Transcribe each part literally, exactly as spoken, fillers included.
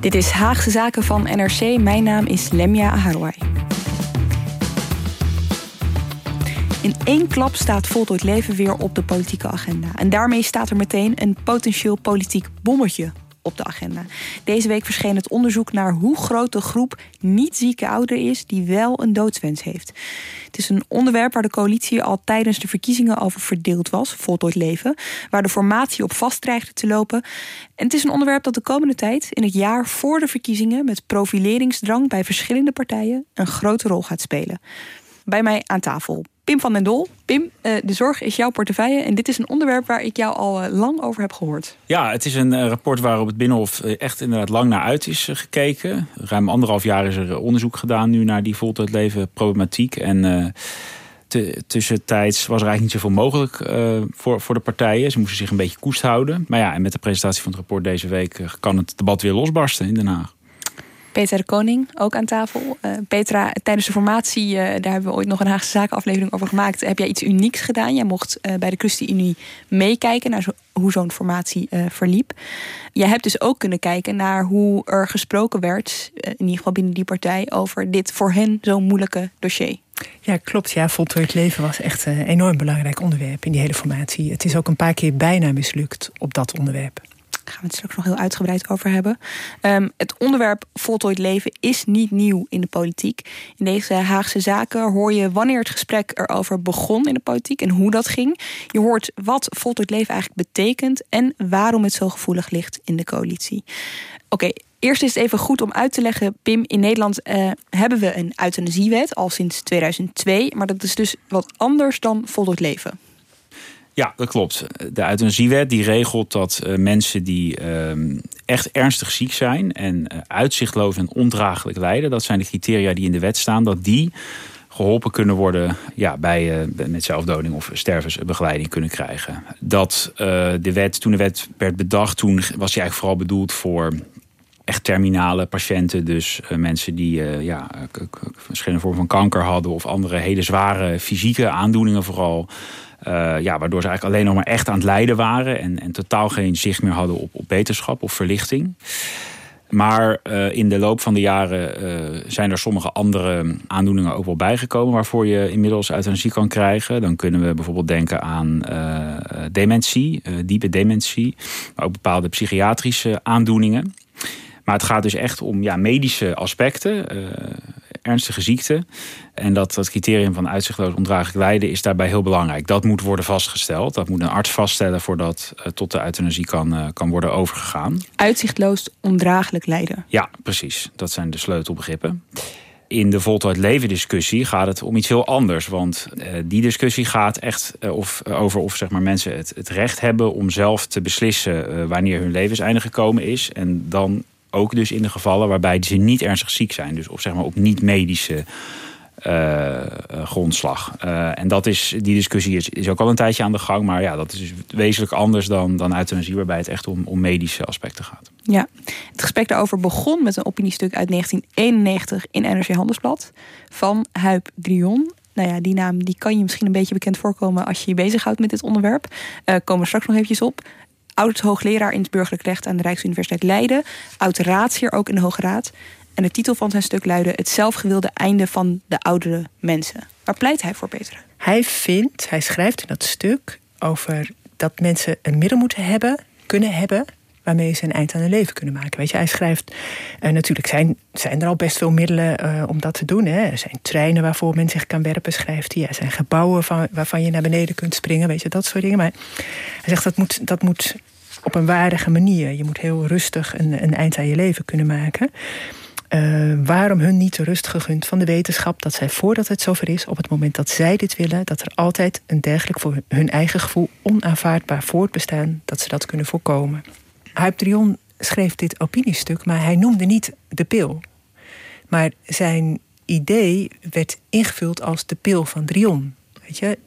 Dit is Haagse Zaken van N R C. Mijn naam is Lamyae Aharouay. In één klap staat voltooid leven weer op de politieke agenda. En daarmee staat er meteen een potentieel politiek bommetje op de agenda. Deze week verscheen het onderzoek naar hoe groot de groep niet-zieke ouderen is die wel een doodswens heeft. Het is een onderwerp waar de coalitie al tijdens de verkiezingen over verdeeld was, voltooid leven, waar de formatie op vast dreigde te lopen. En het is een onderwerp dat de komende tijd, in het jaar voor de verkiezingen, met profileringsdrang bij verschillende partijen, een grote rol gaat spelen. Bij mij aan tafel Pim van den Dol. Pim, de zorg is jouw portefeuille en dit is een onderwerp waar ik jou al lang over heb gehoord. Ja, het is een rapport waarop het Binnenhof echt inderdaad lang naar uit is gekeken. Ruim anderhalf jaar is er onderzoek gedaan nu naar die voltooid leven problematiek. En uh, te, tussentijds was er eigenlijk niet zoveel mogelijk uh, voor, voor de partijen. Ze moesten zich een beetje koest houden. Maar ja, en met de presentatie van het rapport deze week kan het debat weer losbarsten in Den Haag. Petra de Koning, ook aan tafel. Uh, Petra, tijdens de formatie, uh, daar hebben we ooit nog een Haagse Zakenaflevering over gemaakt. Heb jij iets unieks gedaan? Jij mocht uh, bij de ChristenUnie meekijken naar zo, hoe zo'n formatie uh, verliep. Jij hebt dus ook kunnen kijken naar hoe er gesproken werd, uh, in ieder geval binnen die partij, over dit voor hen zo'n moeilijke dossier. Ja, klopt. Ja, voltooid leven was echt een enorm belangrijk onderwerp in die hele formatie. Het is ook een paar keer bijna mislukt op dat onderwerp. Daar gaan we het straks nog heel uitgebreid over hebben. Um, het onderwerp voltooid leven is niet nieuw in de politiek. In deze Haagse Zaken hoor je wanneer het gesprek erover begon in de politiek en hoe dat ging. Je hoort wat voltooid leven eigenlijk betekent en waarom het zo gevoelig ligt in de coalitie. Oké, okay, eerst is het even goed om uit te leggen, Pim. In Nederland uh, hebben we een euthanasiewet al sinds tweeduizend twee, maar dat is dus wat anders dan voltooid leven. Ja, dat klopt. De euthanasiewet die regelt dat uh, mensen die uh, echt ernstig ziek zijn en uh, uitzichtloos en ondraaglijk lijden, dat zijn de criteria die in de wet staan, dat die geholpen kunnen worden ja, bij, uh, met zelfdoding of stervensbegeleiding kunnen krijgen. Dat uh, de wet, toen de wet werd bedacht, toen was die eigenlijk vooral bedoeld voor echt terminale patiënten, dus uh, mensen die uh, ja, k- k- verschillende vormen van kanker hadden of andere hele zware fysieke aandoeningen vooral. Uh, ja, waardoor ze eigenlijk alleen nog maar echt aan het lijden waren en, en totaal geen zicht meer hadden op, op beterschap of verlichting. Maar uh, in de loop van de jaren uh, zijn er sommige andere aandoeningen ook wel bijgekomen waarvoor je inmiddels euthanasie kan krijgen. Dan kunnen we bijvoorbeeld denken aan uh, dementie, uh, diepe dementie, maar ook bepaalde psychiatrische aandoeningen. Maar het gaat dus echt om ja, medische aspecten, uh, ernstige ziekten. En dat, dat criterium van uitzichtloos ondraaglijk lijden is daarbij heel belangrijk. Dat moet worden vastgesteld. Dat moet een arts vaststellen voordat uh, tot de euthanasie kan, uh, kan worden overgegaan. Uitzichtloos ondraaglijk lijden. Ja, precies. Dat zijn de sleutelbegrippen. In de voltooid leven discussie gaat het om iets heel anders. Want uh, die discussie gaat echt uh, of, uh, over of zeg maar, mensen het, het recht hebben om zelf te beslissen uh, wanneer hun levenseinde gekomen is. En dan ook dus in de gevallen waarbij ze niet ernstig ziek zijn. Dus of zeg maar op niet-medische uh, grondslag. Uh, en dat is, die discussie is, is ook al een tijdje aan de gang. Maar ja, dat is dus wezenlijk anders dan, dan euthanasie, waarbij het echt om, om medische aspecten gaat. Ja, het gesprek daarover begon met een opiniestuk uit negentien eenennegentig in N R C Handelsblad van Huib Drion. Nou ja, die naam die kan je misschien een beetje bekend voorkomen als je je bezighoudt met dit onderwerp. Uh, komen we straks nog eventjes op. Oud-hoogleraar in het burgerlijk recht aan de Rijksuniversiteit Leiden. Oud-raadsheer ook in de Hoge Raad. En de titel van zijn stuk luidde: Het zelfgewilde einde van de oudere mensen. Waar pleit hij voor, Petra? Hij vindt, hij schrijft in dat stuk over dat mensen een middel moeten hebben, kunnen hebben, waarmee ze een eind aan hun leven kunnen maken. Weet je, hij schrijft, uh, natuurlijk zijn, zijn er al best veel middelen uh, om dat te doen. Hè. Er zijn treinen waarvoor men zich kan werpen, schrijft hij. Er zijn gebouwen van, waarvan je naar beneden kunt springen, weet je, dat soort dingen. Maar hij zegt, dat moet, dat moet op een waardige manier. Je moet heel rustig een, een eind aan je leven kunnen maken. Uh, waarom hun niet de rust gegund van de wetenschap dat zij voordat het zover is, op het moment dat zij dit willen, dat er altijd een dergelijk voor hun eigen gevoel onaanvaardbaar voortbestaan, dat ze dat kunnen voorkomen. Huib Drion schreef dit opiniestuk, maar hij noemde niet de pil. Maar zijn idee werd ingevuld als de pil van Drion. Weet je,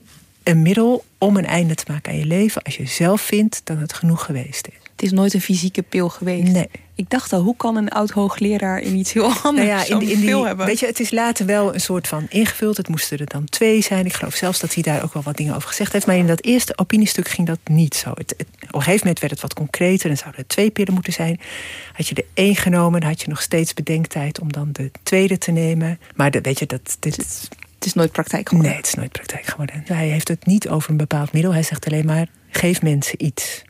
een middel om een einde te maken aan je leven, als je zelf vindt dat het genoeg geweest is. Het is nooit een fysieke pil geweest. Nee. Ik dacht al, hoe kan een oud-hoogleraar in iets heel anders nou ja, zo'n in, in die, pil hebben? Weet je, het is later wel een soort van ingevuld. Het moesten er dan twee zijn. Ik geloof zelfs dat hij daar ook wel wat dingen over gezegd heeft. Maar in dat eerste opiniestuk ging dat niet zo. Het, het, op een gegeven moment werd het wat concreter. Dan zouden er twee pillen moeten zijn. Had je de één genomen, dan had je nog steeds bedenktijd om dan de tweede te nemen. Maar de, weet je, dat... dit. Het is nooit praktijk geworden. Nee, het is nooit praktijk geworden. Hij heeft het niet over een bepaald middel. Hij zegt alleen maar, geef mensen iets.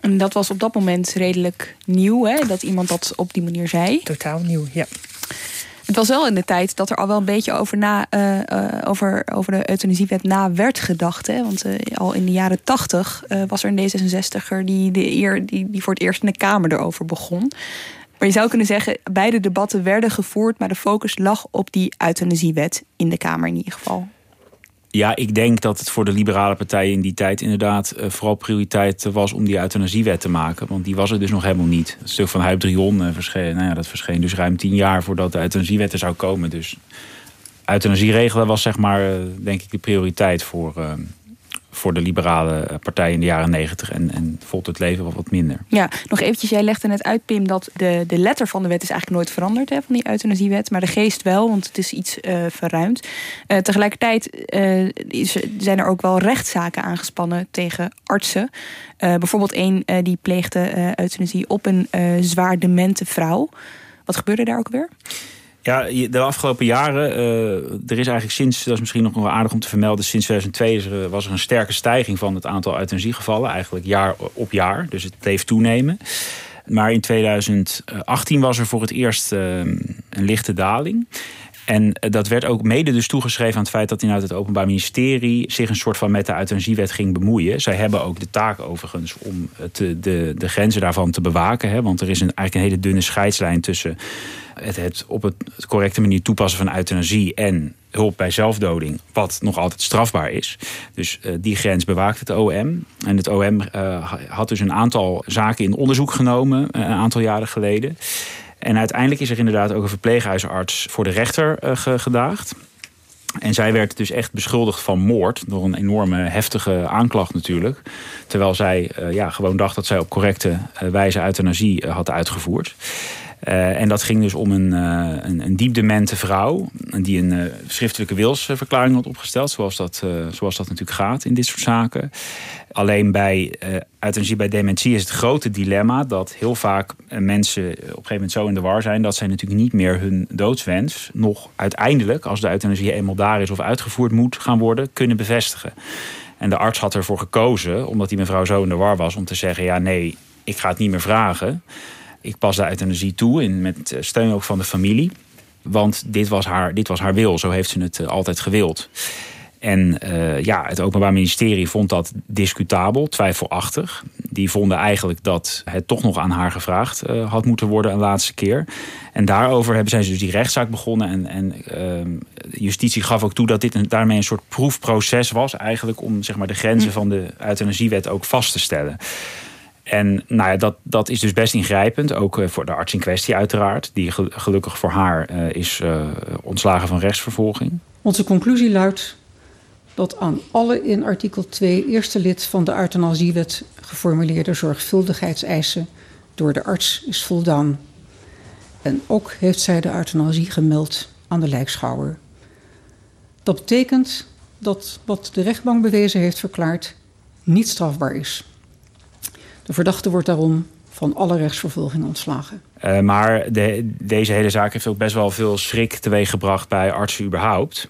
En dat was op dat moment redelijk nieuw, hè? Dat iemand dat op die manier zei. Totaal nieuw, ja. Het was wel in de tijd dat er al wel een beetje over, na, uh, uh, over, over de euthanasiewet na werd gedacht. Hè? Want uh, al in de jaren tachtig uh, was er een D zesenzestig'er die, de eer, die, die voor het eerst in de Kamer erover begon. Maar je zou kunnen zeggen, beide debatten werden gevoerd, maar de focus lag op die euthanasiewet in de Kamer in ieder geval. Ja, ik denk dat het voor de liberale partijen in die tijd inderdaad uh, vooral prioriteit was om die euthanasiewet te maken. Want die was er dus nog helemaal niet. Het stuk van Huib Drion uh, verscheen, nou ja, dat verscheen dus ruim tien jaar voordat de euthanasiewet er zou komen. Dus euthanasieregelen was zeg maar, uh, denk ik, de prioriteit voor, uh, voor de liberale partijen in de jaren negentig. En, en volgt het leven wel wat minder. Ja, nog eventjes, jij legde net uit, Pim, dat de, de letter van de wet is eigenlijk nooit veranderd, hè, van die euthanasiewet. Maar de geest wel, want het is iets uh, verruimd. Uh, tegelijkertijd uh, is, zijn er ook wel rechtszaken aangespannen tegen artsen. Uh, bijvoorbeeld één uh, die pleegde uh, euthanasie op een uh, zwaar demente vrouw. Wat gebeurde daar ook weer? Ja, de afgelopen jaren, uh, er is eigenlijk sinds, dat is misschien nog wel aardig om te vermelden, sinds tweeduizend twee is er, was er een sterke stijging van het aantal euthanasiegevallen, eigenlijk jaar op jaar. Dus het bleef toenemen. Maar in tweeduizend achttien was er voor het eerst uh, een lichte daling. En dat werd ook mede dus toegeschreven aan het feit dat inderdaad het Openbaar Ministerie zich een soort van met de euthanasiewet ging bemoeien. Zij hebben ook de taak overigens om te, de, de grenzen daarvan te bewaken. Hè? Want er is een, eigenlijk een hele dunne scheidslijn tussen het, het op het, het correcte manier toepassen van euthanasie en hulp bij zelfdoding, wat nog altijd strafbaar is. Dus uh, die grens bewaakt het O M. En het O M uh, had dus een aantal zaken in onderzoek genomen uh, een aantal jaren geleden. En uiteindelijk is er inderdaad ook een verpleeghuisarts voor de rechter uh, gedaagd. En zij werd dus echt beschuldigd van moord door een enorme heftige aanklacht natuurlijk. Terwijl zij uh, ja, gewoon dacht dat zij op correcte uh, wijze euthanasie uh, had uitgevoerd. Uh, en dat ging dus om een, uh, een, een diep demente vrouw die een uh, schriftelijke wilsverklaring had opgesteld, zoals dat, uh, zoals dat natuurlijk gaat in dit soort zaken. Alleen bij uh, euthanasie bij dementie is het grote dilemma dat heel vaak uh, mensen op een gegeven moment zo in de war zijn dat zij natuurlijk niet meer hun doodswens nog uiteindelijk, als de euthanasie eenmaal daar is of uitgevoerd moet gaan worden, kunnen bevestigen. En de arts had ervoor gekozen, omdat die mevrouw zo in de war was, om te zeggen, ja nee, ik ga het niet meer vragen. Ik pas de euthanasie toe, in, met steun ook van de familie. Want dit was haar, dit was haar wil, zo heeft ze het altijd gewild. En uh, ja, het Openbaar Ministerie vond dat discutabel, twijfelachtig. Die vonden eigenlijk dat het toch nog aan haar gevraagd uh, had moeten worden een laatste keer. En daarover hebben zij dus die rechtszaak begonnen. En, en uh, justitie gaf ook toe dat dit een, daarmee een soort proefproces was, eigenlijk om zeg maar, de grenzen van de euthanasiewet ook vast te stellen. En nou ja, dat, dat is dus best ingrijpend, ook voor de arts in kwestie uiteraard, die gelukkig voor haar uh, is uh, ontslagen van rechtsvervolging. Onze conclusie luidt dat aan alle in artikel twee eerste lid van de euthanasiewet geformuleerde zorgvuldigheidseisen door de arts is voldaan. En ook heeft zij de euthanasie gemeld aan de lijkschouwer. Dat betekent dat wat de rechtbank bewezen heeft verklaard niet strafbaar is. De verdachte wordt daarom van alle rechtsvervolging ontslagen. Uh, maar de, deze hele zaak heeft ook best wel veel schrik teweeggebracht bij artsen überhaupt.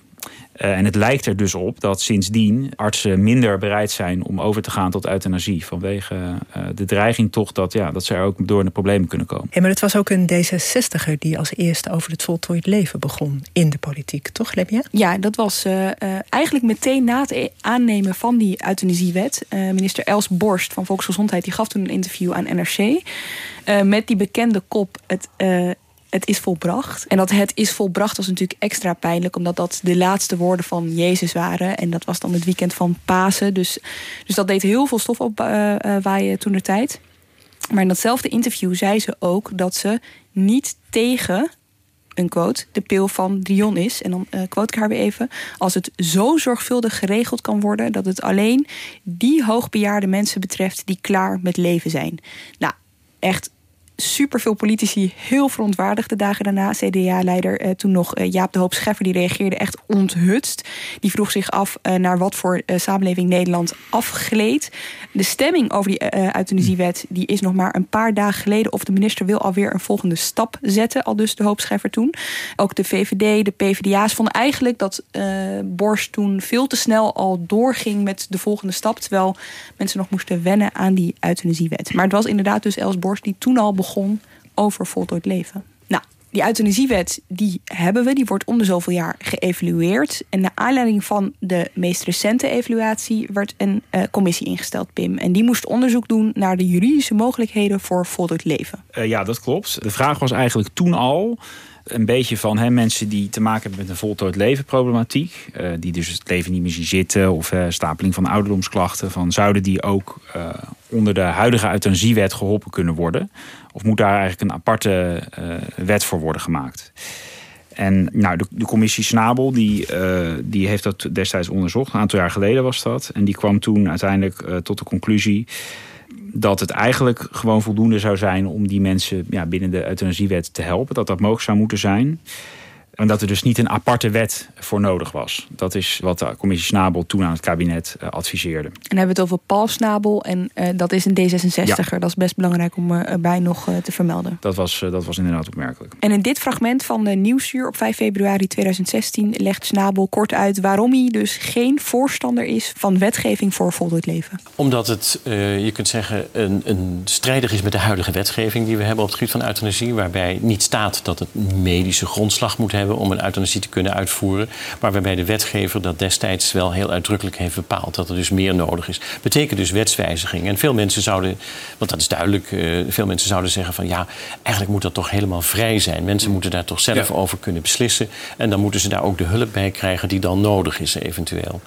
Uh, en het lijkt er dus op dat sindsdien artsen minder bereid zijn om over te gaan tot euthanasie. Vanwege uh, de dreiging toch dat, ja, dat ze er ook door in de problemen kunnen komen. Hey, maar het was ook een D zesenzestig'er die als eerste over het voltooid leven begon in de politiek, toch, Lamyae? Ja, dat was uh, uh, eigenlijk meteen na het aannemen van die euthanasiewet. Uh, minister Els Borst van Volksgezondheid die gaf toen een interview aan N R C. Uh, met die bekende kop... het uh, Het is volbracht. En dat het is volbracht was natuurlijk extra pijnlijk, omdat dat de laatste woorden van Jezus waren. En dat was dan het weekend van Pasen. Dus, dus dat deed heel veel stof opwaaien toentertijd. Maar in datzelfde interview zei ze ook dat ze niet tegen, een quote, de pil van Drion is. En dan uh, quote ik haar weer even. Als het zo zorgvuldig geregeld kan worden dat het alleen die hoogbejaarde mensen betreft die klaar met leven zijn. Nou, echt super veel politici heel verontwaardigd de dagen daarna. C D A-leider eh, toen nog eh, Jaap de Hoop Scheffer, die reageerde echt onthutst. Die vroeg zich af eh, naar wat voor eh, samenleving Nederland afgleed. De stemming over die eh, euthanasiewet die is nog maar een paar dagen geleden. Of de minister wil alweer een volgende stap zetten, aldus de Hoop Scheffer toen. Ook de V V D, de PvdA's vonden eigenlijk dat eh, Borst toen veel te snel al doorging met de volgende stap, terwijl mensen nog moesten wennen aan die euthanasiewet. Maar het was inderdaad dus Els Borst die toen al begon over voltooid leven. Nou, die euthanasiewet, die hebben we. Die wordt om de zoveel jaar geëvalueerd. En naar aanleiding van de meest recente evaluatie werd een uh, commissie ingesteld, Pim. En die moest onderzoek doen naar de juridische mogelijkheden voor voltooid leven. Uh, ja, dat klopt. De vraag was eigenlijk toen al een beetje van hè, mensen die te maken hebben met een voltooid leven problematiek. Uh, die dus het leven niet meer zien zitten. Of uh, stapeling van ouderdomsklachten. Van, zouden die ook uh, onder de huidige euthanasiewet geholpen kunnen worden? Of moet daar eigenlijk een aparte uh, wet voor worden gemaakt? En nou, de, de commissie Snabel die, uh, die heeft dat destijds onderzocht. Een aantal jaar geleden was dat. En die kwam toen uiteindelijk uh, tot de conclusie dat het eigenlijk gewoon voldoende zou zijn om die mensen ja, binnen de euthanasiewet te helpen. Dat dat mogelijk zou moeten zijn. En dat er dus niet een aparte wet voor nodig was. Dat is wat de commissie Snabel toen aan het kabinet uh, adviseerde. En dan hebben we het over Paul Snabel. En uh, dat is een D zesenzestig'er. Ja. Dat is best belangrijk om uh, erbij nog uh, te vermelden. Dat was, uh, dat was inderdaad opmerkelijk. En in dit fragment van de Nieuwsuur op vijf februari tweeduizend zestien... legt Snabel kort uit waarom hij dus geen voorstander is van wetgeving voor voltooid leven. Omdat het, uh, je kunt zeggen, een, een strijdig is met de huidige wetgeving die we hebben op het gebied van euthanasie, waarbij niet staat dat het medische grondslag moet hebben om een euthanasie te kunnen uitvoeren, maar waarbij de wetgever dat destijds wel heel uitdrukkelijk heeft bepaald, dat er dus meer nodig is. Betekent dus wetswijziging. En veel mensen zouden, want dat is duidelijk, uh, veel mensen zouden zeggen van ja, eigenlijk moet dat toch helemaal vrij zijn. Mensen moeten daar toch zelf ja. over kunnen beslissen en dan moeten ze daar ook de hulp bij krijgen die dan nodig is eventueel.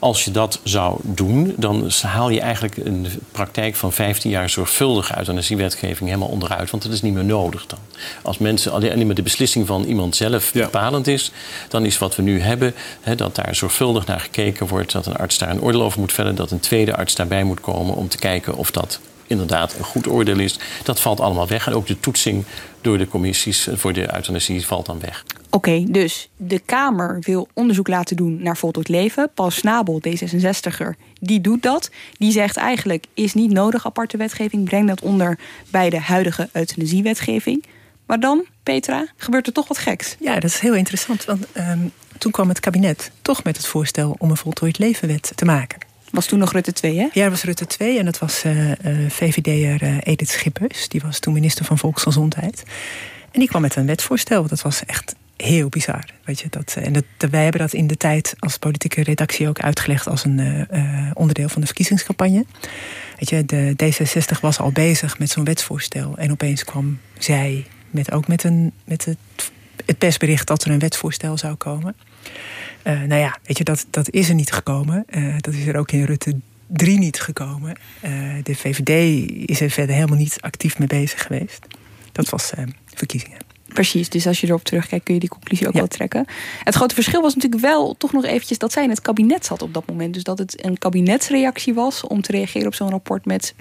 Als je dat zou doen, dan haal je eigenlijk een praktijk van vijftien jaar zorgvuldige euthanasiewetgeving helemaal onderuit. Want dat is niet meer nodig dan. Als mensen alleen maar de beslissing van iemand zelf ja. bepalend is, dan is wat we nu hebben, hè, dat daar zorgvuldig naar gekeken wordt, dat een arts daar een oordeel over moet vellen, dat een tweede arts daarbij moet komen om te kijken of dat inderdaad een goed oordeel is. Dat valt allemaal weg. En ook de toetsing door de commissies voor de euthanasie valt dan weg. Oké, okay, dus de Kamer wil onderzoek laten doen naar voltooid leven. Paul Snabel, D zesenzestig'er, die doet dat. Die zegt eigenlijk, is niet nodig aparte wetgeving. Breng dat onder bij de huidige euthanasiewetgeving. Maar dan, Petra, gebeurt er toch wat geks. Ja, dat is heel interessant. Want uh, toen kwam het kabinet toch met het voorstel om een voltooid levenwet te maken. Was toen nog Rutte twee, hè? Ja, dat was Rutte twee en dat was uh, V V D'er uh, Edith Schippers. Die was toen minister van Volksgezondheid. En die kwam met een wetvoorstel. Dat was echt heel bizar. Weet je, dat, en dat, wij hebben dat in de tijd als politieke redactie ook uitgelegd als een uh, onderdeel van de verkiezingscampagne. Weet je, de D zesenzestig was al bezig met zo'n wetsvoorstel. En opeens kwam zij met, ook met, een, met het, het persbericht dat er een wetsvoorstel zou komen. Uh, nou ja, weet je, dat, dat is er niet gekomen. Uh, dat is er ook in Rutte drie niet gekomen. Uh, de V V D is er verder helemaal niet actief mee bezig geweest. Dat was uh, verkiezingen. Precies, dus als je erop terugkijkt kun je die conclusie ook ja. wel trekken. Het grote verschil was natuurlijk wel toch nog eventjes dat zij in het kabinet zat op dat moment. Dus dat het een kabinetsreactie was om te reageren op zo'n rapport met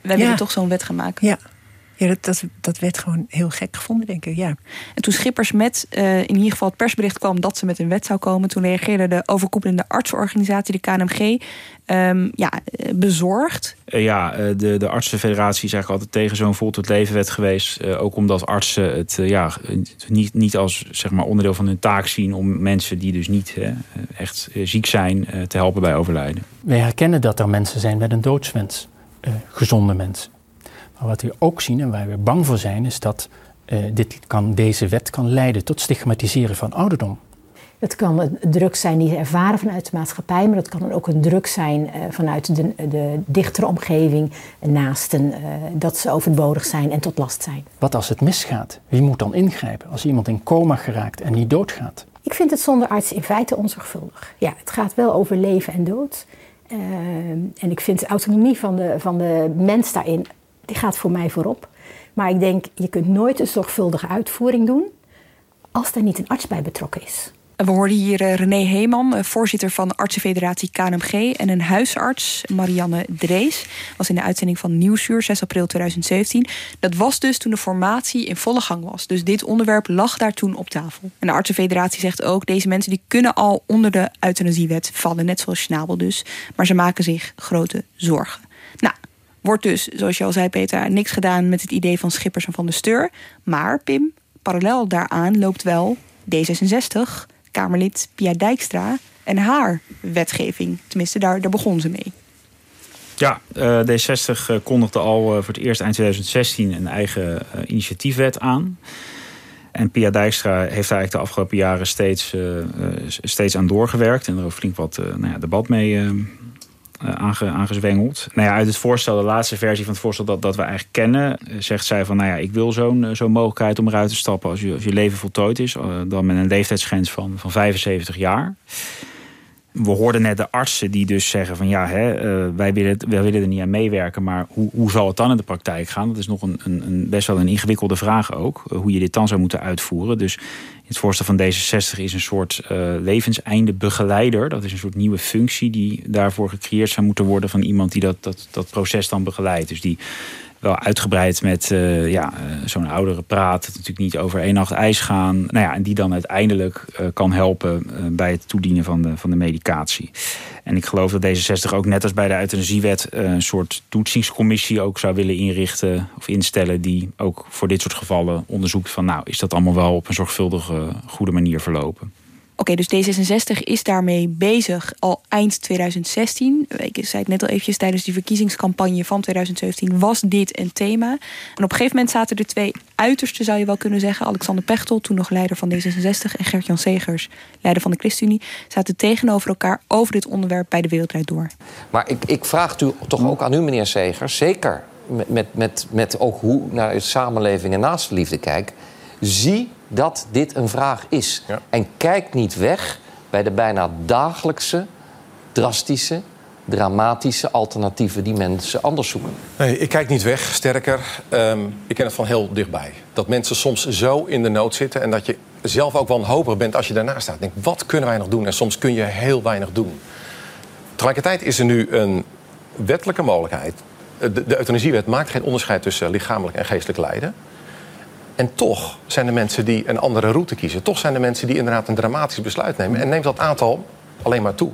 wij ja. willen toch zo'n wet gaan maken. Ja. Ja, dat, dat, dat werd gewoon heel gek gevonden, denk ik. Ja. En toen Schippers met uh, in ieder geval het persbericht kwam dat ze met een wet zou komen, toen reageerde de overkoepelende artsenorganisatie, de K N M G, um, ja, bezorgd. Uh, ja, de, de Artsenfederatie is eigenlijk altijd tegen zo'n vol tot leven wet geweest. Uh, ook omdat artsen het uh, ja, niet, niet als zeg maar, onderdeel van hun taak zien om mensen die dus niet hè, echt ziek zijn uh, te helpen bij overlijden. Wij herkennen dat er mensen zijn met een doodswens, uh, gezonde mensen. Maar wat we ook zien en waar we bang voor zijn, is dat uh, dit kan, deze wet kan leiden tot stigmatiseren van ouderdom. Het kan een druk zijn die ervaren vanuit de maatschappij, maar dat kan ook een druk zijn uh, vanuit de, de dichtere omgeving, naasten, uh, dat ze overbodig zijn en tot last zijn. Wat als het misgaat? Wie moet dan ingrijpen als iemand in coma geraakt en niet doodgaat? Ik vind het zonder arts in feite onzorgvuldig. Ja, het gaat wel over leven en dood. Uh, en ik vind de autonomie van de, van de mens daarin, die gaat voor mij voorop. Maar ik denk, je kunt nooit een zorgvuldige uitvoering doen als daar niet een arts bij betrokken is. We hoorden hier René Heeman, voorzitter van de Artsenfederatie K N M G... en een huisarts, Marianne Drees. Was in de uitzending van Nieuwsuur, zes april tweeduizend zeventien. Dat was dus toen de formatie in volle gang was. Dus dit onderwerp lag daar toen op tafel. En de Artsenfederatie zegt ook, deze mensen die kunnen al onder de euthanasiewet vallen. Net zoals Schnabel dus. Maar ze maken zich grote zorgen. Nou, wordt dus, zoals je al zei, Peter, niks gedaan met het idee van Schippers en Van der Steur. Maar, Pim, parallel daaraan loopt wel D zesenzestig... Kamerlid Pia Dijkstra en haar wetgeving. Tenminste, daar, daar begon ze mee. Ja, uh, D zesenzestig kondigde al uh, voor het eerst eind tweeduizend zestien een eigen uh, initiatiefwet aan. En Pia Dijkstra heeft eigenlijk de afgelopen jaren steeds, uh, uh, steeds aan doorgewerkt. En er ook flink wat uh, nou ja, debat mee uh, uh, aange, aangezwengeld. Nou ja, uit het voorstel, de laatste versie van het voorstel dat, dat we eigenlijk kennen, uh, zegt zij van, nou ja, ik wil zo'n uh, zo'n mogelijkheid om eruit te stappen als je, als je leven voltooid is. Uh, dan met een leeftijdsgrens van, van vijfenzeventig jaar. We hoorden net de artsen die dus zeggen van, ja, hè, uh, wij, willen, wij willen er niet aan meewerken, maar hoe, hoe zal het dan in de praktijk gaan? Dat is nog een, een, een best wel een ingewikkelde vraag ook, uh, hoe je dit dan zou moeten uitvoeren. Dus het voorstel van D zesenzestig is een soort uh, levenseindebegeleider. Dat is een soort nieuwe functie die daarvoor gecreëerd zou moeten worden van iemand die dat, dat, dat proces dan begeleidt. Dus die wel uitgebreid met uh, ja, uh, zo'n oudere praat, natuurlijk niet over één nacht ijs gaan. Nou ja, en die dan uiteindelijk uh, kan helpen uh, bij het toedienen van de, van de medicatie. En ik geloof dat D zesenzestig ook net als bij de euthanasiewet uh, een soort toetsingscommissie ook zou willen inrichten of instellen die ook voor dit soort gevallen onderzoekt van, nou, is dat allemaal wel op een zorgvuldige, goede manier verlopen. Oké, okay, dus D zesenzestig is daarmee bezig al eind tweeduizend zestien. Ik zei het net al eventjes, tijdens die verkiezingscampagne van tweeduizend zeventien was dit een thema. En op een gegeven moment zaten er twee uitersten, zou je wel kunnen zeggen. Alexander Pechtold, toen nog leider van D zesenzestig... en Gert-Jan Segers, leider van de ChristenUnie, zaten tegenover elkaar over dit onderwerp bij De Wereldrijd Door. Maar ik, ik vraag u toch ook aan u, meneer Segers, zeker met, met, met, met ook hoe naar de samenleving en naastenliefde kijkt, zie dat dit een vraag is. Ja. En kijk niet weg bij de bijna dagelijkse, drastische, dramatische alternatieven die mensen anders zoeken. Nee, ik kijk niet weg, sterker. Um, ik ken het van heel dichtbij. Dat mensen soms zo in de nood zitten en dat je zelf ook wanhopig bent als je daarnaast staat. Denk, wat kunnen wij nog doen? En soms kun je heel weinig doen. Tegelijkertijd is er nu een wettelijke mogelijkheid. De, de euthanasiewet maakt geen onderscheid tussen lichamelijk en geestelijk lijden. En toch zijn er mensen die een andere route kiezen. Toch zijn er mensen die inderdaad een dramatisch besluit nemen. En neemt dat aantal alleen maar toe.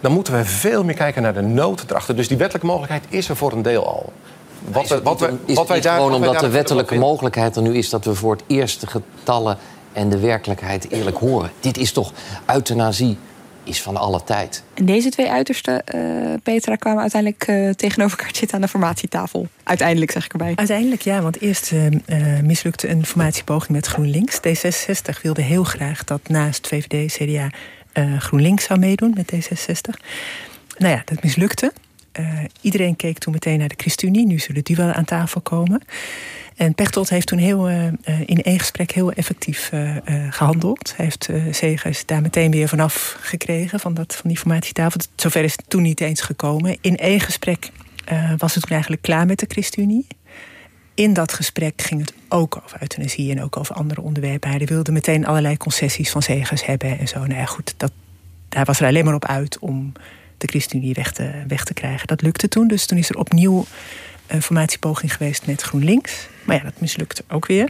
Dan moeten we veel meer kijken naar de nood erachter. Dus die wettelijke mogelijkheid is er voor een deel al. Wat, we, wat, we, wat wij daar, gewoon omdat wij daar de wettelijke mogelijkheid er nu is, dat we voor het eerst de getallen en de werkelijkheid eerlijk horen. Dit is toch euthanasie. Is van alle tijd. En deze twee uitersten, uh, Petra, kwamen uiteindelijk uh, tegenover elkaar zitten aan de formatietafel. Uiteindelijk, zeg ik erbij. Uiteindelijk, ja, want eerst uh, mislukte een formatiepoging met GroenLinks. D zesenzestig wilde heel graag dat naast V V D, C D A, uh, GroenLinks zou meedoen met D zesenzestig. Nou ja, dat mislukte. Uh, iedereen keek toen meteen naar de ChristenUnie. Nu zullen die wel aan tafel komen. En Pechtold heeft toen heel, uh, in één gesprek heel effectief uh, uh, gehandeld. Hij heeft uh, Segers daar meteen weer vanaf gekregen van, dat, van die formatietafel. Zover is het toen niet eens gekomen. In één gesprek uh, was het toen eigenlijk klaar met de ChristenUnie. In dat gesprek ging het ook over euthanasie en ook over andere onderwerpen. Hij wilde meteen allerlei concessies van Segers hebben en zo. Nou ja, goed, dat, daar was er alleen maar op uit om de ChristenUnie weg te, weg te krijgen. Dat lukte toen, dus toen is er opnieuw een formatiepoging geweest met GroenLinks. Maar ja, dat mislukte ook weer.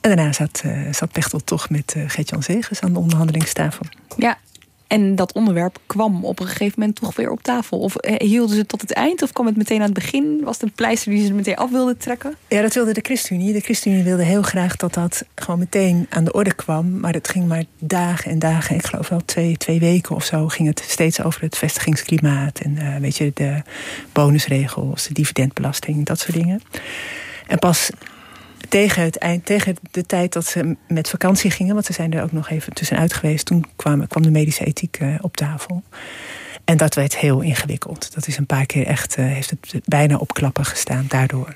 En daarna zat, uh, zat Pechtold toch met uh, Gert-Jan Segers aan de onderhandelingstafel. Ja, en dat onderwerp kwam op een gegeven moment toch weer op tafel. Of uh, hielden ze het tot het eind of kwam het meteen aan het begin? Was het een pleister die ze er meteen af wilden trekken? Ja, dat wilde de ChristenUnie. De ChristenUnie wilde heel graag dat dat gewoon meteen aan de orde kwam. Maar het ging maar dagen en dagen. Ik geloof wel twee, twee weken of zo ging het steeds over het vestigingsklimaat. En uh, weet je, de bonusregels, de dividendbelasting, dat soort dingen. En pas... Tegen, het eind, tegen de tijd dat ze met vakantie gingen... want ze zijn er ook nog even tussenuit geweest... toen kwam, kwam de medische ethiek uh, op tafel. En dat werd heel ingewikkeld. Dat is een paar keer echt... Uh, heeft het bijna op klappen gestaan daardoor.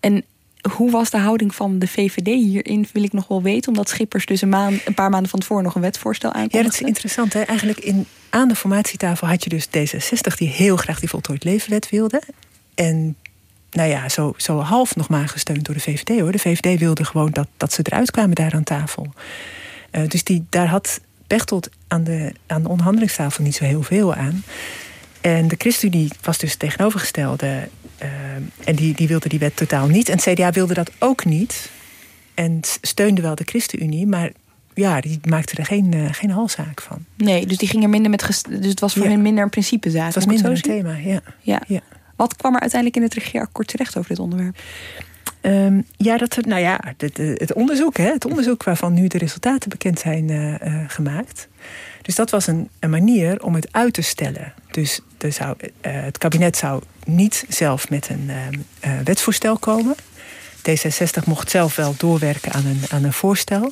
En hoe was de houding van de V V D hierin? Wil ik nog wel weten, omdat Schippers dus een, maand, een paar maanden van tevoren... nog een wetsvoorstel aankondigde. Ja, dat is interessant. Hè? Eigenlijk in, aan de formatietafel had je dus D zesenzestig... die heel graag die voltooid leefwet wilde... en nou ja, zo, zo half nog maar gesteund door de V V D, hoor. De V V D wilde gewoon dat, dat ze eruit kwamen daar aan tafel. Uh, dus die, daar had Pechtold aan de, aan de onderhandelingstafel niet zo heel veel aan. En de ChristenUnie was dus het tegenovergestelde. Uh, en die, die wilde die wet totaal niet. En het C D A wilde dat ook niet. En steunde wel de ChristenUnie, maar... Ja, die maakte er geen, uh, geen halszaak van. Nee, dus die ging er minder met... Gest- dus het was voor ja. hen minder een principezaak. Het was minder het een thema, ja. ja. ja. Wat kwam er uiteindelijk in het regeerakkoord terecht over dit onderwerp? Um, ja, dat het, nou ja, het, het onderzoek, hè, het onderzoek waarvan nu de resultaten bekend zijn uh, uh, gemaakt. Dus dat was een, een manier om het uit te stellen. Dus er zou, uh, het kabinet zou niet zelf met een uh, uh, wetsvoorstel komen. D zesenzestig mocht zelf wel doorwerken aan een, aan een voorstel.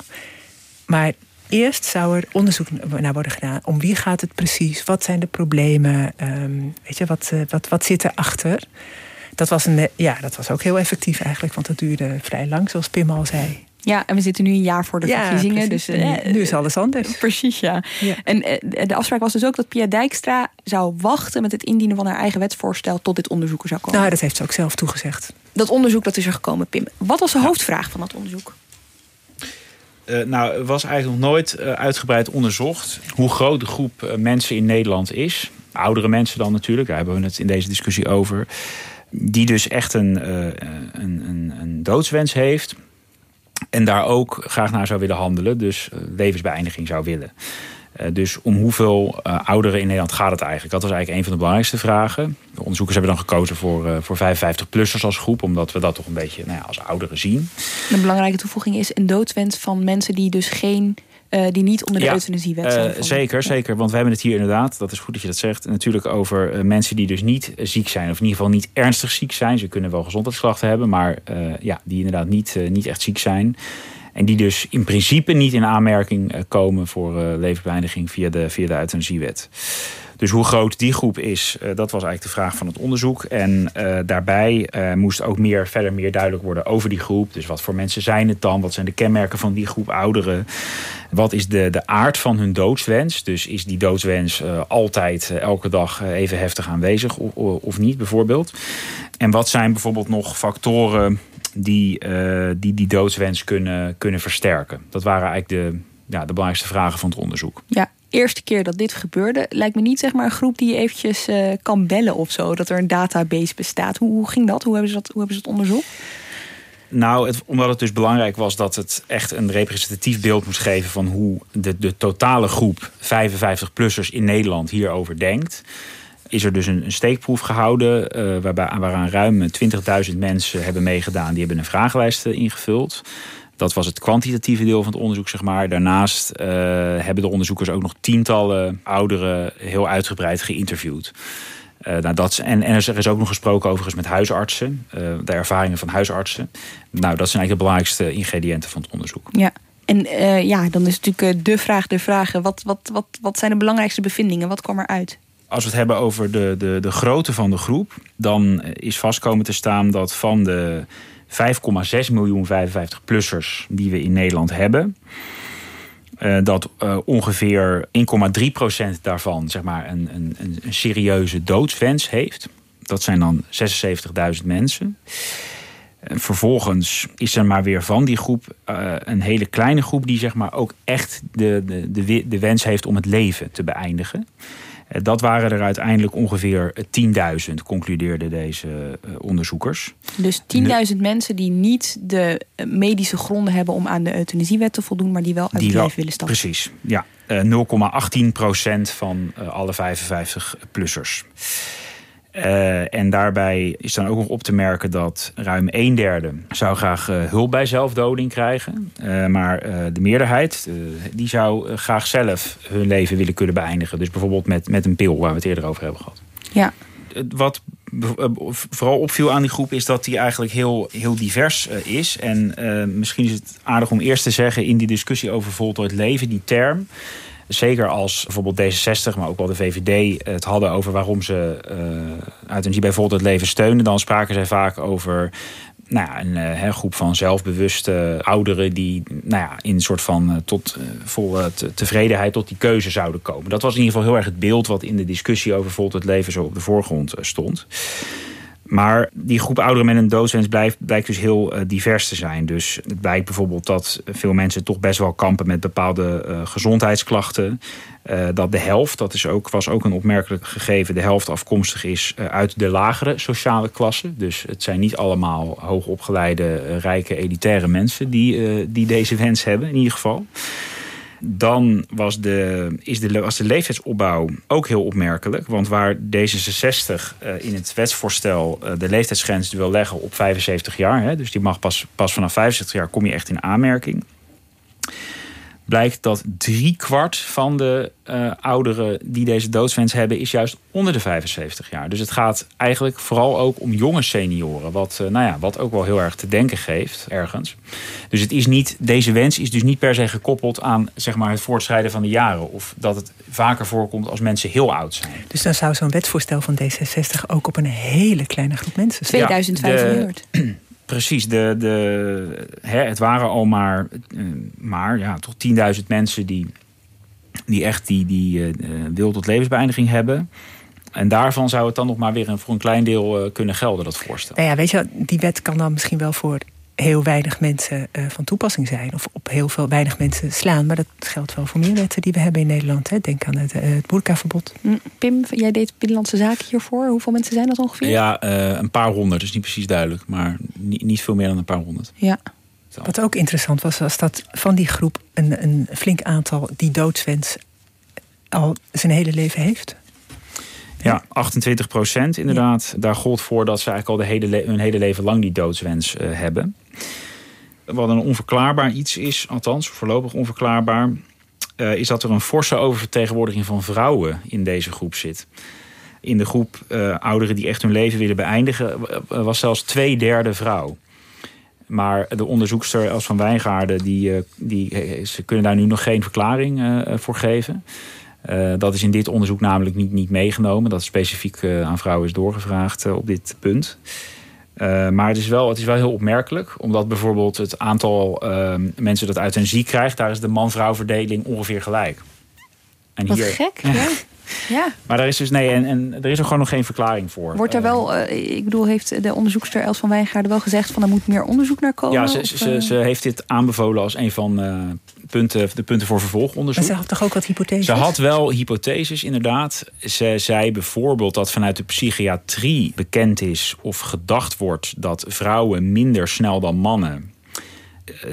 Maar eerst zou er onderzoek naar worden gedaan. Om wie gaat het precies? Wat zijn de problemen? Um, weet je, wat, wat, wat zit erachter? Dat was, een, ja, dat was ook heel effectief eigenlijk. Want dat duurde vrij lang, zoals Pim al zei. Ja, en we zitten nu een jaar voor de ja, verkiezingen. Precies, dus, eh, nu is alles anders. Precies, ja. ja. En eh, de afspraak was dus ook dat Pia Dijkstra zou wachten... met het indienen van haar eigen wetsvoorstel tot dit onderzoek er zou komen. Nou, dat heeft ze ook zelf toegezegd. Dat onderzoek dat is er gekomen, Pim. Wat was de ja. hoofdvraag van dat onderzoek? Uh, nou, het was eigenlijk nog nooit uh, uitgebreid onderzocht... hoe groot de groep uh, mensen in Nederland is. Oudere mensen dan natuurlijk, daar hebben we het in deze discussie over. Die dus echt een, uh, een, een, een doodswens heeft... en daar ook graag naar zou willen handelen. Dus uh, levensbeëindiging zou willen. Uh, dus om hoeveel uh, ouderen in Nederland gaat het eigenlijk? Dat was eigenlijk een van de belangrijkste vragen. De onderzoekers hebben dan gekozen voor, uh, voor vijfenvijftig-plussers als groep... omdat we dat toch een beetje nou ja, als ouderen zien. Een belangrijke toevoeging is een doodwens van mensen... die dus geen, uh, die niet onder de ja, euthanasiewet zijn. Uh, zeker, ja. zeker, want we hebben het hier inderdaad... dat is goed dat je dat zegt, natuurlijk over uh, mensen die dus niet uh, ziek zijn... of in ieder geval niet ernstig ziek zijn. Ze kunnen wel gezondheidsklachten hebben... maar uh, ja, die inderdaad niet, uh, niet echt ziek zijn... En die dus in principe niet in aanmerking komen voor uh, levensbeëindiging via de, via de euthanasiewet. Dus hoe groot die groep is, uh, dat was eigenlijk de vraag van het onderzoek. En uh, daarbij uh, moest ook meer, verder meer duidelijk worden over die groep. Dus wat voor mensen zijn het dan? Wat zijn de kenmerken van die groep ouderen? Wat is de, de aard van hun doodswens? Dus is die doodswens uh, altijd uh, elke dag uh, even heftig aanwezig of, of niet bijvoorbeeld? En wat zijn bijvoorbeeld nog factoren... Die, uh, die die doodswens kunnen, kunnen versterken. Dat waren eigenlijk de, ja, de belangrijkste vragen van het onderzoek. Ja, eerste keer dat dit gebeurde. Lijkt me niet zeg maar een groep die je eventjes uh, kan bellen of zo. Dat er een database bestaat. Hoe, hoe ging dat? Hoe hebben ze dat, hoe hebben ze dat onderzocht? Nou, het, omdat het dus belangrijk was dat het echt een representatief beeld moest geven... van hoe de, de totale groep vijfenvijftig-plussers in Nederland hierover denkt... is er dus een steekproef gehouden... Uh, waarbij, waaraan ruim twintigduizend mensen hebben meegedaan. Die hebben een vragenlijst ingevuld. Dat was het kwantitatieve deel van het onderzoek, zeg maar. Daarnaast uh, hebben de onderzoekers ook nog tientallen ouderen... heel uitgebreid geïnterviewd. Uh, nou, dat, en, en er is ook nog gesproken overigens met huisartsen. Uh, de ervaringen van huisartsen. Nou, dat zijn eigenlijk de belangrijkste ingrediënten van het onderzoek. Ja. En uh, ja, dan is natuurlijk de vraag der vragen. Wat, wat, wat, wat zijn de belangrijkste bevindingen? Wat kwam eruit? Als we het hebben over de, de, de grootte van de groep... dan is vast komen te staan dat van de vijf komma zes miljoen vijfenvijftig-plussers die we in Nederland hebben... Uh, dat uh, ongeveer één komma drie procent daarvan zeg maar, een, een, een serieuze doodswens heeft. Dat zijn dan zesenzeventigduizend mensen. En vervolgens is er maar weer van die groep uh, een hele kleine groep... die zeg maar, ook echt de, de, de, de wens heeft om het leven te beëindigen... Dat waren er uiteindelijk ongeveer tienduizend, concludeerden deze onderzoekers. Dus tienduizend mensen die niet de medische gronden hebben om aan de euthanasiewet te voldoen, maar die wel uit het leven willen stappen. Precies, ja. nul komma achttien procent van alle vijfenvijftig-plussers. Uh, en daarbij is dan ook nog op te merken dat ruim een derde zou graag uh, hulp bij zelfdoding krijgen. Uh, maar uh, de meerderheid, uh, die zou uh, graag zelf hun leven willen kunnen beëindigen. Dus bijvoorbeeld met, met een pil, waar we het eerder over hebben gehad. Ja. Uh, wat uh, vooral opviel aan die groep is dat die eigenlijk heel, heel divers uh, is. En uh, misschien is het aardig om eerst te zeggen in die discussie over voltooid leven, die term. Zeker als bijvoorbeeld D zesenzestig, maar ook wel de V V D het hadden over waarom ze uh, euthanasie bij voltooid leven steunen. Dan spraken zij vaak over nou ja, een uh, groep van zelfbewuste ouderen die nou ja, in een soort van uh, tot uh, volle tevredenheid tot die keuze zouden komen. Dat was in ieder geval heel erg het beeld wat in de discussie over voltooid leven zo op de voorgrond uh, stond. Maar die groep ouderen met een doodswens blijft, blijkt dus heel uh, divers te zijn. Dus het blijkt bijvoorbeeld dat veel mensen toch best wel kampen met bepaalde uh, gezondheidsklachten. Uh, dat de helft, dat is ook, was ook een opmerkelijk gegeven, de helft afkomstig is uh, uit de lagere sociale klasse. Dus het zijn niet allemaal hoogopgeleide, uh, rijke, elitaire mensen die, uh, die deze wens hebben in ieder geval. Dan was de, is de, was de leeftijdsopbouw ook heel opmerkelijk. Want waar D zesenzestig uh, in het wetsvoorstel uh, de leeftijdsgrens wil leggen op vijfenzeventig jaar... Hè, dus die mag pas, pas vanaf vijfenzeventig jaar kom je echt in aanmerking, blijkt dat driekwart van de uh, ouderen die deze doodswens hebben is juist onder de vijfenzeventig jaar. Dus het gaat eigenlijk vooral ook om jonge senioren. Wat, uh, nou ja, wat ook wel heel erg te denken geeft ergens. Dus het is niet, deze wens is dus niet per se gekoppeld aan zeg maar, het voortschrijden van de jaren. Of dat het vaker voorkomt als mensen heel oud zijn. Dus dan zou zo'n wetsvoorstel van D zesenzestig ook op een hele kleine groep mensen zijn. tweeduizend vijfhonderd. Ja, de, Precies, de, de, hè, het waren al maar, maar ja, toch tienduizend mensen die, die echt die, die uh, wil tot levensbeëindiging hebben. En daarvan zou het dan nog maar weer een, voor een klein deel uh, kunnen gelden, dat voorstel. Nou ja, weet je, die wet kan dan misschien wel voor heel weinig mensen uh, van toepassing zijn. Of op heel veel weinig mensen slaan. Maar dat geldt wel voor meer wetten die we hebben in Nederland. Hè. Denk aan het, uh, het burkaverbod. Pim, jij deed Binnenlandse Zaken hiervoor. Hoeveel mensen zijn dat ongeveer? Ja, uh, een paar honderd. Dat is niet precies duidelijk. Maar ni- niet veel meer dan een paar honderd. Ja. Zo. Wat ook interessant was, was dat van die groep een, een flink aantal die doodswens al zijn hele leven heeft. Ja, achtentwintig procent inderdaad. Ja. Daar gold voor dat ze eigenlijk al de hele le- hun hele leven lang die doodswens uh, hebben. Wat een onverklaarbaar iets is, althans voorlopig onverklaarbaar, Uh, is dat er een forse oververtegenwoordiging van vrouwen in deze groep zit. In de groep uh, ouderen die echt hun leven willen beëindigen Uh, was zelfs twee derde vrouw. Maar de onderzoekster Els van Wijngaarden, die, uh, die, ze kunnen daar nu nog geen verklaring uh, voor geven. Uh, dat is in dit onderzoek namelijk niet, niet meegenomen. Dat specifiek uh, aan vrouwen is doorgevraagd uh, op dit punt. Uh, maar het is, wel, het is wel heel opmerkelijk. Omdat bijvoorbeeld het aantal uh, mensen dat euthanasie krijgt, daar is de man-vrouw verdeling ongeveer gelijk. En wat hier, gek, ja. Ja. Maar daar is dus nee, en, en er is er gewoon nog geen verklaring voor. Wordt er wel, uh, ik bedoel, heeft de onderzoekster Els van Wijngaarden wel gezegd van er moet meer onderzoek naar komen? Ja, ze, of, ze, ze heeft dit aanbevolen als een van uh, punten, de punten voor vervolgonderzoek. Maar ze had toch ook wat hypotheses? Ze had wel hypotheses, inderdaad. Ze zei bijvoorbeeld dat vanuit de psychiatrie bekend is of gedacht wordt dat vrouwen minder snel dan mannen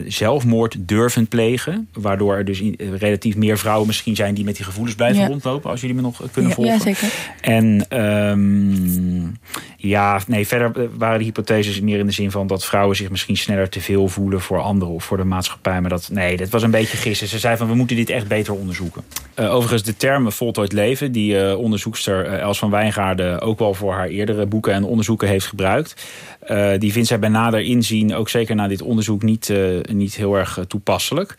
zelfmoord durven plegen. Waardoor er dus relatief meer vrouwen misschien zijn die met die gevoelens blijven ja. rondlopen. Als jullie me nog kunnen ja, volgen. Ja, zeker. En um, ja, nee, verder waren de hypotheses meer in de zin van dat vrouwen zich misschien sneller te veel voelen voor anderen of voor de maatschappij. Maar dat, nee, dat was een beetje gissen. Ze zei van we moeten dit echt beter onderzoeken. Uh, overigens de term voltooid leven, die uh, onderzoekster uh, Els van Wijngaarden ook wel voor haar eerdere boeken en onderzoeken heeft gebruikt. Uh, die vindt zij bij nader inzien, ook zeker na dit onderzoek, niet, uh, niet heel erg uh, toepasselijk.